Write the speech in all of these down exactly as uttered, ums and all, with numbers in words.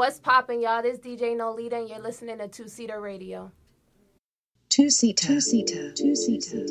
What's poppin', y'all? This is D J Nolita, and you're listening to Two Seater Radio. Two Seater. Two Seater. Two Seater.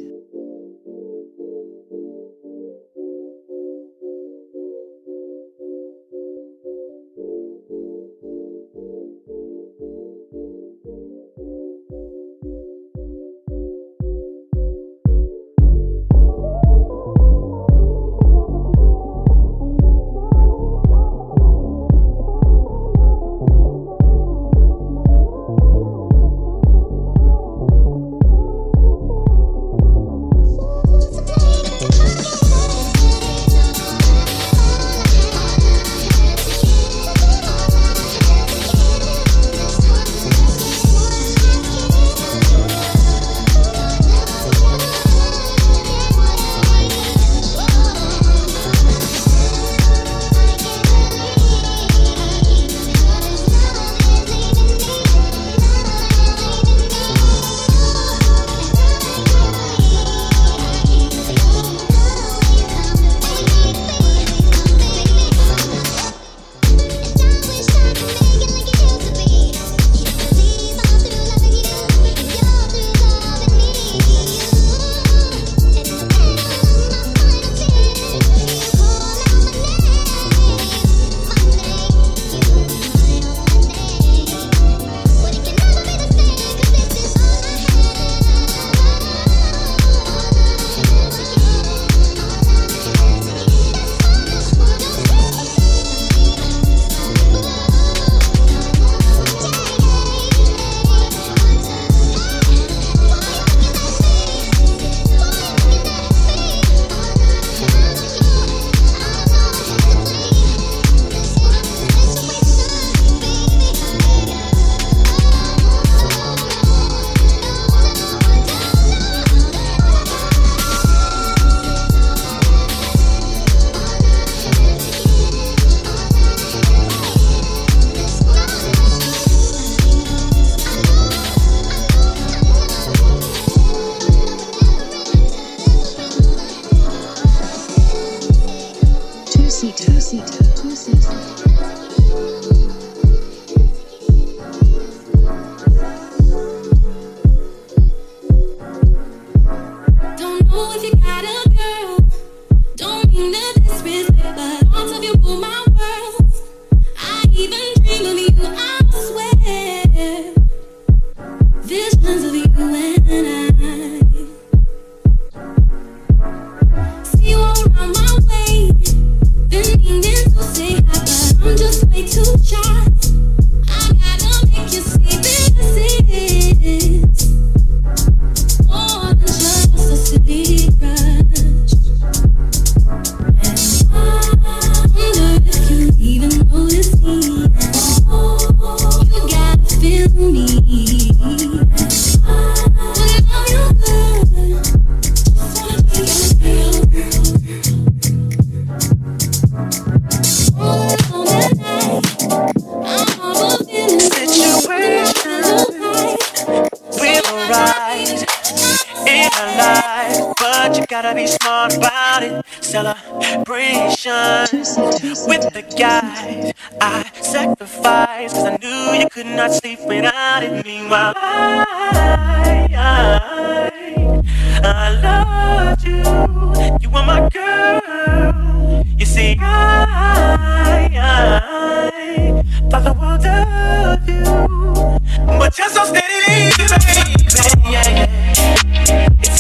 It's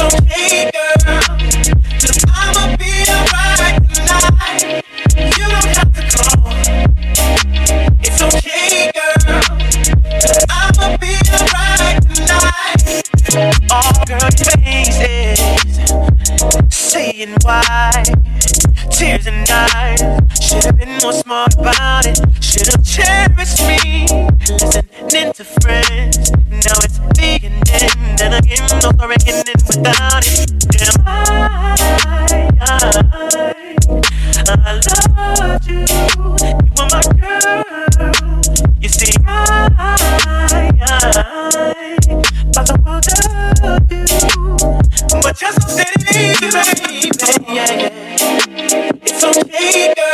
okay, girl,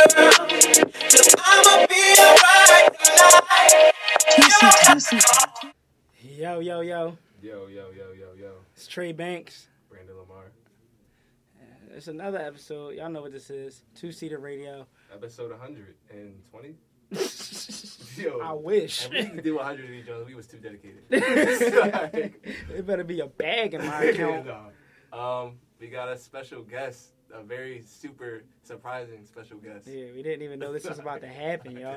'cause I'ma be alright tonight. Two Seater. Yo, yo, yo. Yo, yo, yo, yo, yo. It's Trey Banks. Brandon Lamar. Yeah, it's another episode. Y'all know what this is. Two Seater Radio. Episode one hundred twenty? Yo, I wish. We did one hundred of each other. We was too dedicated. It better be a bag in my account. No. Um, we got a special guest. A very super surprising special guest. Yeah, we didn't even know this was about to happen, y'all.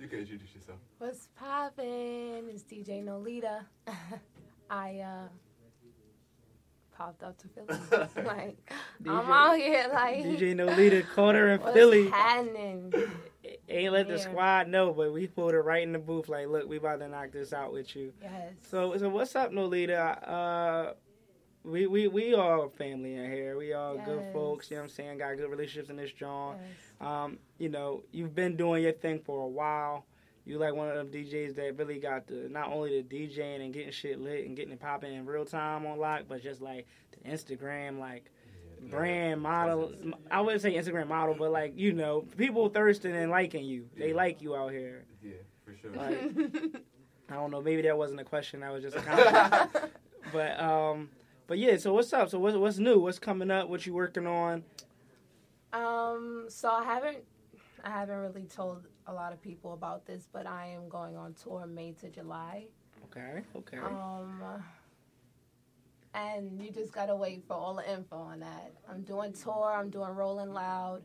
You can introduce yourself. What's poppin'? It's D J Nolita. I uh, popped up to Philly. Like, D J, I'm out here, like. D J Nolita caught her in what's Philly. What's happening? Ain't let the squad know, but we pulled her right in the booth, like, look, we about to knock this out with you. Yes. So, so what's up, Nolita? Uh... We, we we all family in here. We all yes. good folks, you know what I'm saying? Got good relationships in this joint. Yes. Um, you know, you've been doing your thing for a while. You like one of them D Js that really got the not only the DJing and getting shit lit and getting it popping in real time on lock, but just like the Instagram, like yeah, brand yeah. model. I wouldn't say Instagram model, but like, you know, people thirsting and liking you. They yeah. like you out here. Yeah, for sure. Like, I don't know. Maybe that wasn't a question. That was just a comment. But, um... But yeah, so what's up? So what's what's new? What's coming up? What you working on? Um, so I haven't, I haven't really told a lot of people about this, but I am going on tour May to July. Okay. Okay. Um, and you just gotta wait for all the info on that. I'm doing tour. I'm doing Rolling Loud.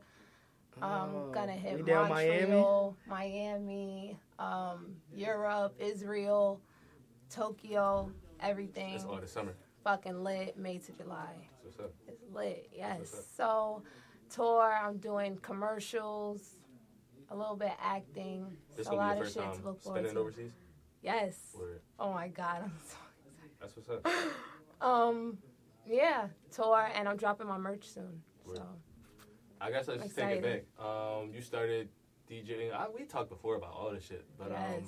I'm oh, gonna hit Montreal, Miami, Miami, um, Europe, Israel, Tokyo, everything. That's all the summer. Fucking lit, May to July. What's up? It's lit, yes. So, tour, I'm doing commercials, a little bit acting. This a lot of shit to look forward to. Spending overseas? Yes. Word. Oh my God, I'm so excited. That's what's up. um, yeah, tour, and I'm dropping my merch soon. Word. So, I guess I'll just excited. take it back. Um, you started DJing. I, we talked before about all this shit, but yes. um,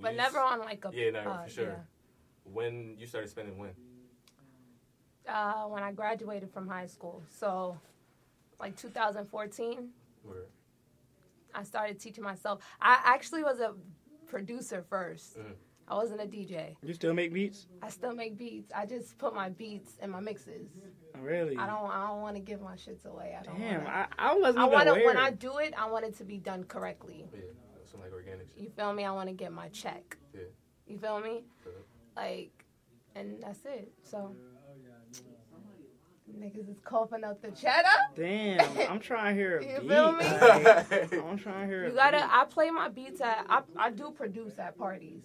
but never on like a yeah, no, uh, for sure. Yeah. When you started spending, when? Uh, when I graduated from high school. So, like, two thousand fourteen, word. I started teaching myself. I actually was a producer first. Mm. I wasn't a D J. You still make beats? I still make beats. I just put my beats in my mixes. Really? I don't I don't want to give my shits away. I don't Damn, wanna, I, I wasn't I even wanna, aware. When I do it, I want it to be done correctly. Yeah, something like organic shit. You feel me? I want to get my check. Yeah. You feel me? Yeah. Like, and that's it. So... Niggas is coughing up the cheddar. Damn, I'm trying to hear a you beat. You feel me? Like, I'm trying to hear you a gotta, beat. I play my beats at, I, I do produce at parties.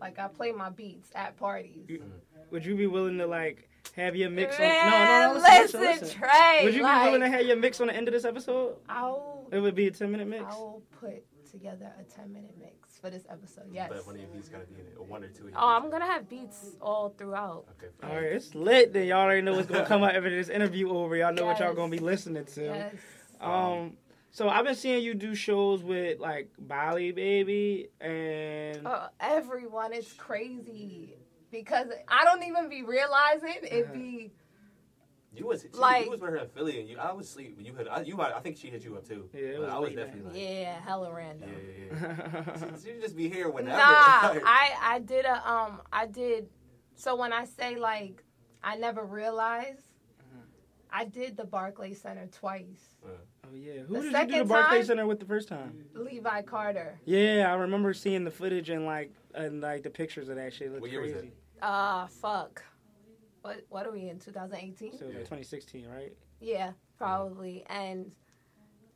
Like, I play my beats at parties. You, would you be willing to, like, have your mix Man, on? No, no, listen, listen, listen. Trey. Would you like, be willing to have your mix on the end of this episode? I'll, it would be a ten-minute mix? I will put together a ten-minute mix for this episode, yes. But one of your beats going to be in it, or one or two. Oh, I'm going to have beats all throughout. Okay. All right, it's lit then. Y'all already know what's going to come out after this interview over. Y'all know yes. what y'all going to be listening to. Yes. Um, so I've been seeing you do shows with, like, Bali Baby and... Oh, everyone. It's crazy. Because I don't even be realizing it be... You was she, like, you was with her in Philly, and you, I was sleep. You had I, you I think she hit you up too. Yeah, it was I was definitely random. Like, yeah, hella random. Yeah, yeah, yeah. she, she'd just be here whenever. Nah, I I did a um I did. So when I say like I never realized, uh-huh. I did the Barclays Center twice. Uh, oh yeah, who the did second you do the Barclays Center with the first time? Levi Carter. Yeah, I remember seeing the footage and like and like the pictures of that shit. It looked what year crazy. Was it? Ah, uh, fuck. What, what are we in, two thousand eighteen? So it was like twenty sixteen, right? Yeah, probably. And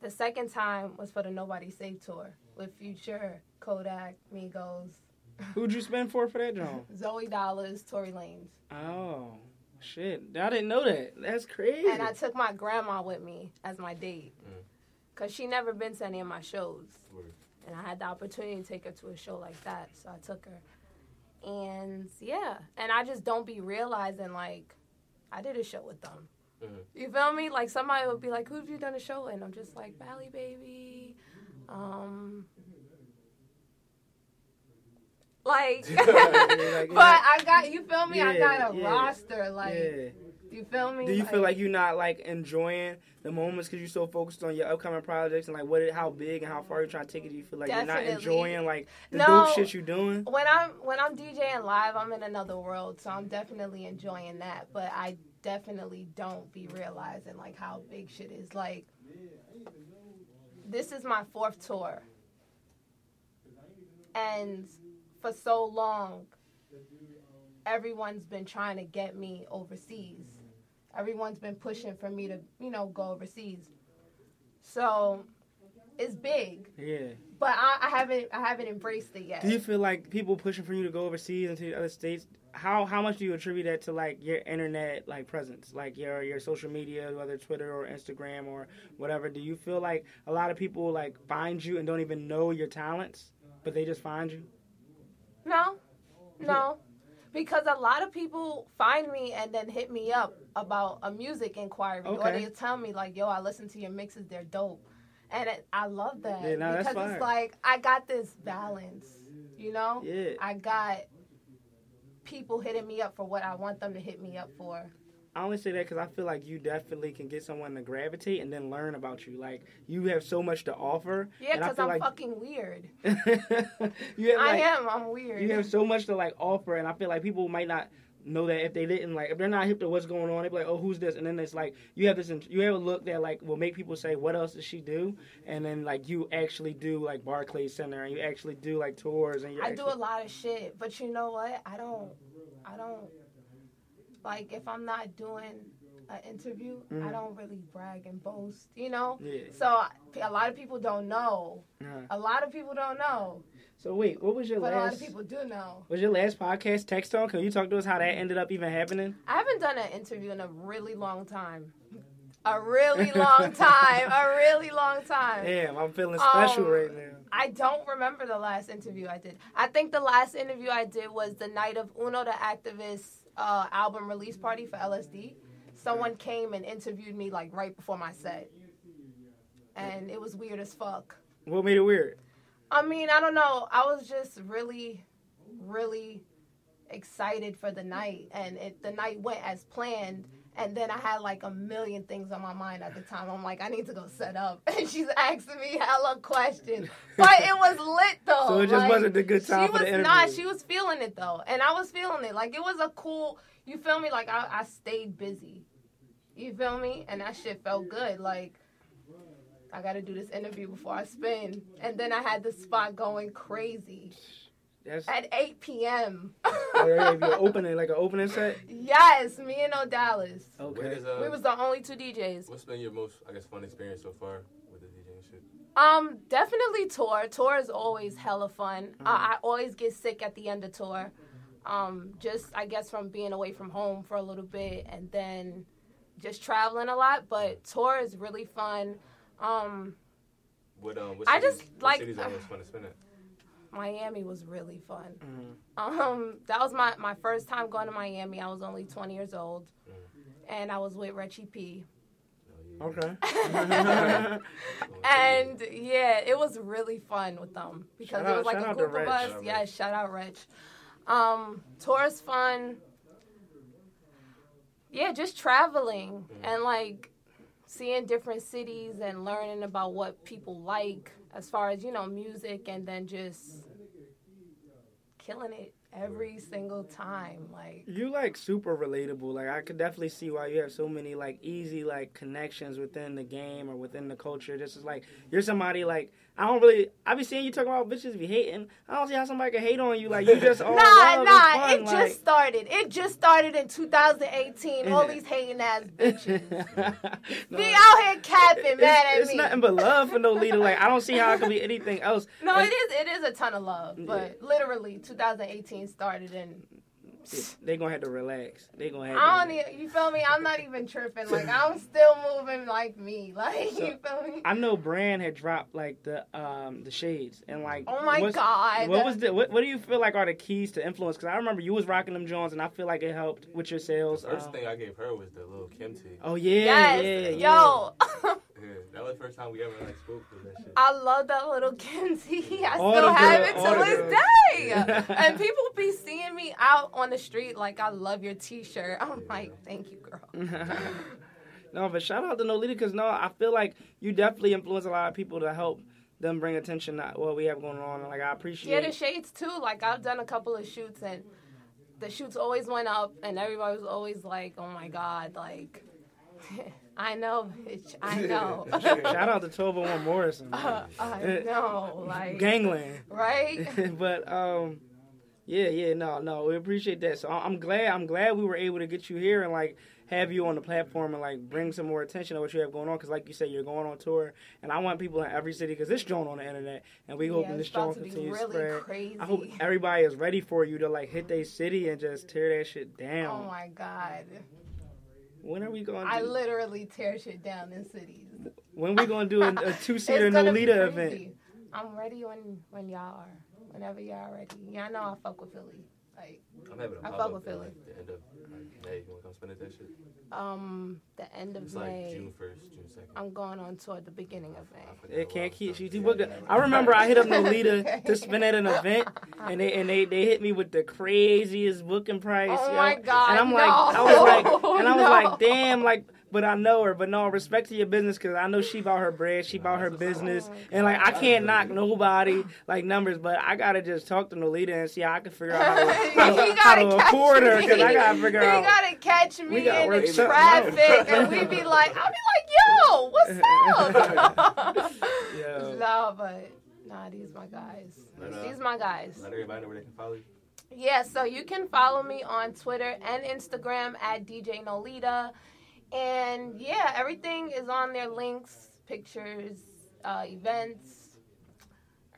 the second time was for the Nobody Safe Tour with Future, Kodak, Migos. Who'd you spend for for that joint? Zoe Dollars, Tory Lanez. Oh, shit. I didn't know that. That's crazy. And I took my grandma with me as my date because she never been to any of my shows. And I had the opportunity to take her to a show like that, so I took her. And, yeah. And I just don't be realizing, like, I did a show with them. Mm-hmm. You feel me? Like, somebody would be like, who have you done a show with? And I'm just like, Bali Baby. Um, like, but I got, you feel me? Yeah, I got a yeah. roster, like. Yeah. You feel me? Do you like, feel like you're not, like, enjoying the moments because you're so focused on your upcoming projects and, like, what, how big and how far you're trying to take it? Do you feel like definitely. You're not enjoying, like, the no, dope shit you're doing? When I'm, when I'm DJing live, I'm in another world, so I'm definitely enjoying that. But I definitely don't be realizing, like, how big shit is. Like, this is my fourth tour. And for so long, everyone's been trying to get me overseas. Everyone's been pushing for me to, you know, go overseas. So it's big. Yeah. But I, I haven't I haven't embraced it yet. Do you feel like people pushing for you to go overseas into other states? How how much do you attribute that to, like, your internet, like, presence, like your your social media, whether Twitter or Instagram or whatever? Do you feel like a lot of people, like, find you and don't even know your talents, but they just find you? No, no. Because a lot of people find me and then hit me up about a music inquiry. Okay. Or they tell me, like, yo, I listen to your mixes, they're dope. And it, I love that. Yeah, no, because that's fire. It's like, I got this balance, you know? Yeah. I got people hitting me up for what I want them to hit me up for. I only say that because I feel like you definitely can get someone to gravitate and then learn about you. Like, you have so much to offer. Yeah, because I'm like... fucking weird. you have, I like, am. I'm weird. You have so much to, like, offer, and I feel like people might not know that if they didn't, like, if they're not hip to what's going on, they'd be like, oh, who's this? And then it's like, you have this, you have a look that, like, will make people say, what else does she do? And then, like, you actually do, like, Barclays Center, and you actually do, like, tours. And you I actually... do a lot of shit, but you know what? I don't, I don't. Like, if I'm not doing an interview, mm-hmm. I don't really brag and boast, you know? Yeah. So, a lot of people don't know. Uh-huh. A lot of people don't know. So, wait, what was your but last... But a lot of people do know. Was your last podcast Text On? Can you talk to us how that ended up even happening? I haven't done an interview in a really long time. A really long time. A really long time. Damn, I'm feeling special um, right now. I don't remember the last interview I did. I think the last interview I did was the night of Uno the Activist... Uh, album release party for L S D. Someone came and interviewed me, like, right before my set, and it was weird as fuck. What made it weird? I mean, I don't know. I was just really, really excited for the night, and it, the night went as planned. And then I had, like, a million things on my mind at the time. I'm like, I need to go set up. And she's asking me hella questions. But it was lit, though. So it just, like, wasn't a good time for the interview. She was not. She was feeling it, though. And I was feeling it. Like, it was a cool, you feel me? Like, I, I stayed busy. You feel me? And that shit felt good. Like, I got to do this interview before I spin. And then I had the spot going crazy. That's... At eight p.m. You're opening, like an opening set? Yes, me and O'Dallas. Okay. Is, uh, we was the only two D Js. What's been your most, I guess, fun experience so far with the DJing shit? Um, definitely tour. Tour is always hella fun. Mm-hmm. Uh, I always get sick at the end of tour. Um, just, I guess, from being away from home for a little bit and then just traveling a lot. But tour is really fun. Um, what, um, what cities, I just, what like, cities are most fun to spend at? Miami was really fun. Mm-hmm. Um, that was my, my first time going to Miami. I was only twenty years old, mm-hmm. and I was with Reggie P. Okay. And, yeah, it was really fun with them because shout it was out, like a group of us. Shout yeah, Rich. Shout out, Rich. Um, tour's fun. Yeah, just traveling mm-hmm. and, like, seeing different cities and learning about what people like as far as, you know, music, and then just killing it every single time. Like, you, like, super relatable. Like, I could definitely see why you have so many, like, easy, like, connections within the game or within the culture. This is, like, you're somebody, like, I don't really, I be seeing you talking about bitches be hating. I don't see how somebody can hate on you. Like, you just all Nah, nah, it like, just started. It just started in two thousand eighteen. All these hating-ass bitches. No, be out here capping, mad at it's me. It's nothing but love for Nolita. Like, I don't see how it could be anything else. No, like, it is It is a ton of love. But yeah. Literally, two thousand eighteen started in... They gonna have to relax. They gonna have. I don't. To even, you feel me? I'm not even tripping. Like, I'm still moving like me. Like, so, you feel me? I know Brand had dropped, like, the um the shades and, like. Oh my god. What was the? What, what do you feel like are the keys to influence? Because I remember you was rocking them Jones, and I feel like it helped with your sales. The first um, thing I gave her was the little Kim tea. Oh yeah, yes. yeah, yo. Yeah. Yeah, that was the first time we ever, like, spoke with that shit. I love that little Kim tea. I all still have girl, it to this girl. Day. yeah. And people be seeing me out on the street like, I love your T-shirt. I'm yeah. like, thank you, girl. No, but shout out to Nolita because, no, I feel like you definitely influence a lot of people to help them bring attention to what we have going on. And, like, I appreciate it. Yeah, the shades, too. Like, I've done a couple of shoots, and the shoots always went up, and everybody was always like, oh, my God, like... I know, bitch. I know. Shout out to twelve oh one Morrison. Uh, I know, like gangland, right? But um, yeah, yeah, no, no, we appreciate that. So I'm glad, I'm glad we were able to get you here and like have you on the platform and like bring some more attention to what you have going on. Because like you said, you're going on tour, and I want people in every city because it's drawn on the internet, and we hoping yeah, this drawn continues to really spread. Crazy. I hope everybody is ready for you to like hit their city and just tear that shit down. Oh my God. When are we going to do I literally tear shit down in cities. When we going to do a, a two-seater Nolita event? I'm ready when, when y'all are. Whenever y'all are ready. Y'all know I fuck with Philly. Like I'm having a I fuck with Philly. Like the end of like, May. You want to come spend it that shit? Um, the end of it's like May. It's like June first, June second. I'm going on toward the beginning of May. It can't keep you. Yeah, I remember I hit up Nolita to spend at an event, and they and they, they hit me with the craziest booking price. Oh, yo. My God, and I'm no. like, I was like, and I was no. like, damn, like. But I know her. But no, respect to your business because I know she bought her bread. She bought her business. And, like, I can't knock nobody, like, numbers. But I got to just talk to Nolita and see how I can figure out how to, how to, how to afford me. her because I got to figure you out. You got to catch me in the traffic. No. And we be like, I'll be like, yo, what's up? Yo. No, but, nah, these my guys. Let, uh, these my guys. Let everybody know where they can follow you. Yeah, so you can follow me on Twitter and Instagram at D J Nolita. And, yeah, everything is on their links, pictures, uh, events,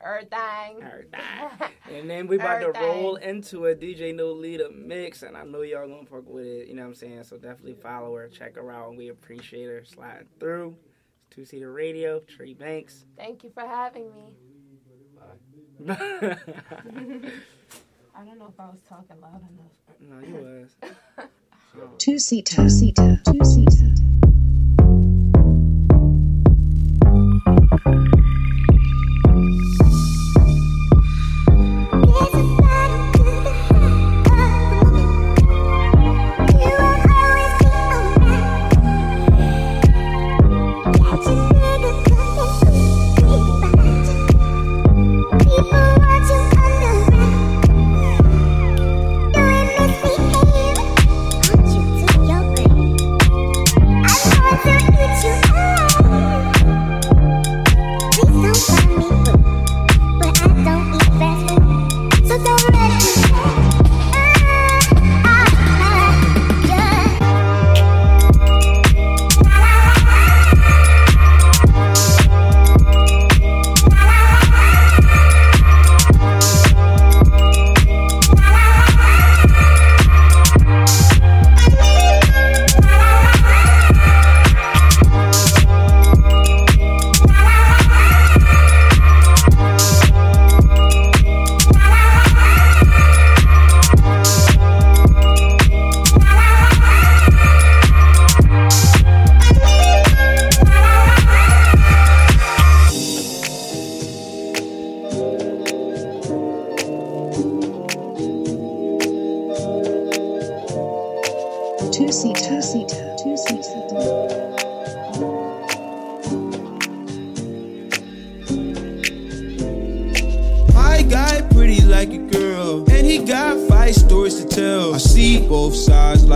everything. Everything. And then we about everything. to roll into a D J Nolita mix, and I know y'all gonna fuck with it, you know what I'm saying? So definitely follow her, check her out, and we appreciate her sliding through. It's Two Seater Radio, Trey Banks. Thank you for having me. Bye. I don't know if I was talking loud enough. No, you was. Two seater, two seater, two seater.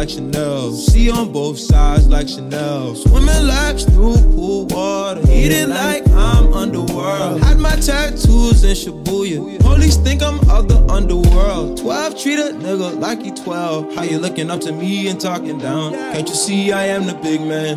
Chanel. See on both sides like Chanel. Swimming laps through pool water. Eating like I'm underworld. Had my tattoos in Shibuya. Police think I'm of the underworld. Twelve treat a nigga like he twelve. How you looking up to me and talking down? Can't you see I am the big man?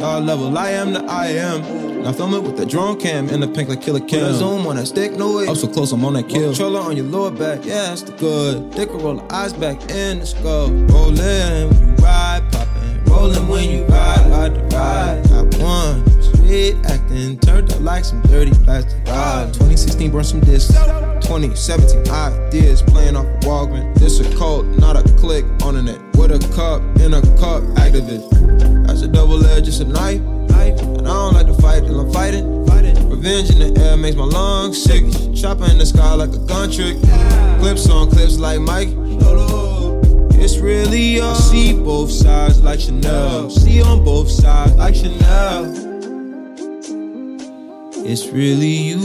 God level, I am the I am. I film it with the drone cam and the pink like killer cam. Zoom on that stick, no way. I'm so close, I'm on that kill. Controller on your lower back, yeah, that's the good. Thicker roll the eyes back in the skull. Rollin' when you ride, poppin'. Rollin' when you ride, ride the ride. Top one, street actin'. Turned up like some dirty plastic rod. twenty sixteen burned some discs. twenty seventeen ideas playing off of Walgreens. This a cult, not a click on the net. With a cup, in a cup, activist. That's a double edge, just a knife. And I don't like to fight till I'm fighting. Binge in the air makes my lungs sick. Chopper in the sky like a gun trick. Clips on clips like Mike. It's really all. I see both sides like Chanel. See on both sides like Chanel. It's really you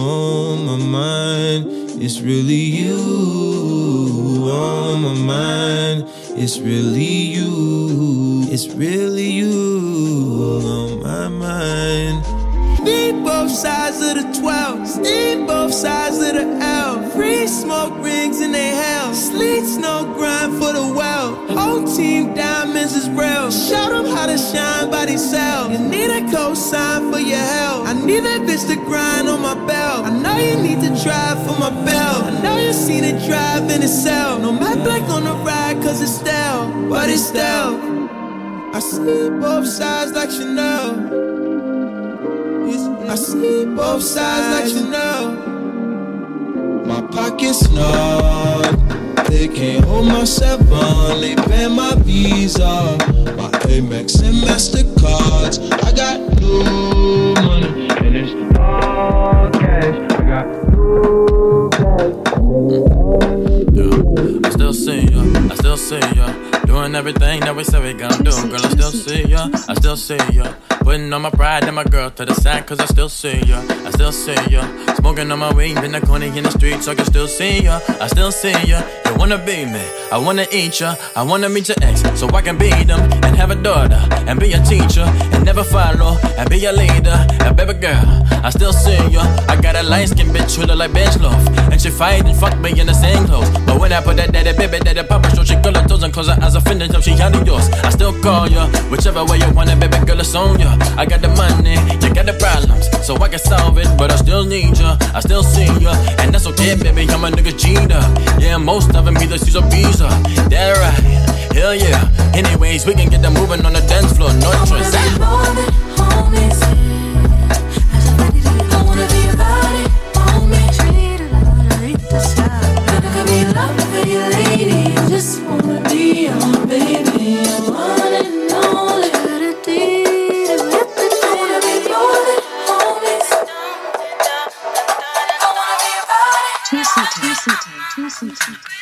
on my mind. It's really you on my mind. It's really you. It's really you on my mind. Need both sides of the twelve. Need both sides of the L. Free smoke rings in their hell. Sleets no grind for the well. Whole team diamonds is real. Show them how to shine by themselves. You need a cosign for your help. I need that bitch to grind on my belt. I know you need to drive for my belt. I know you seen it drive in itself. No matte black on the ride cause it's stale. But it's stale. I see both sides like Chanel. I see both sides like Chanel. My pockets numb. They can't hold my seven, they ban my Visa, my Amex and MasterCards. I got new money, and it's all cash. I got new cash. Yeah, I still see ya, I still see ya. Doing everything that we said we gonna do. Girl, I still see ya, I still see ya. Putting all my pride and my girl to the side, cause I still see ya, I still see ya. Smoking on my weed, been a corny in the streets, so I can still see ya, I still see ya. You wanna be me, I wanna eat ya, I wanna meet your ex, so I can be them. And have a daughter, and be a teacher, and never follow, and be a leader. And baby girl, I still see ya. I got a light skin bitch who look like bench loaf, and she fight and fuck me in the same clothes. But when I put that daddy, baby, daddy, papa show, she curl her toes and close her eyes, I finish up, she had yours. I still call ya, whichever way you want it, baby girl, it's on ya. I got the money, you got the problems, so I can solve it, but I still need ya, I still see ya. And that's okay, baby, I'm a nigga G'd. Yeah, most of them either use a visa. That right, hell yeah. Anyways, we can get them moving on the dance floor, no choice. I wanna be more than homies. I wanna be a body, homie. I could be in love with a lady. I just wanna be your baby. I wanna know it. Two seater, two seater, two seater.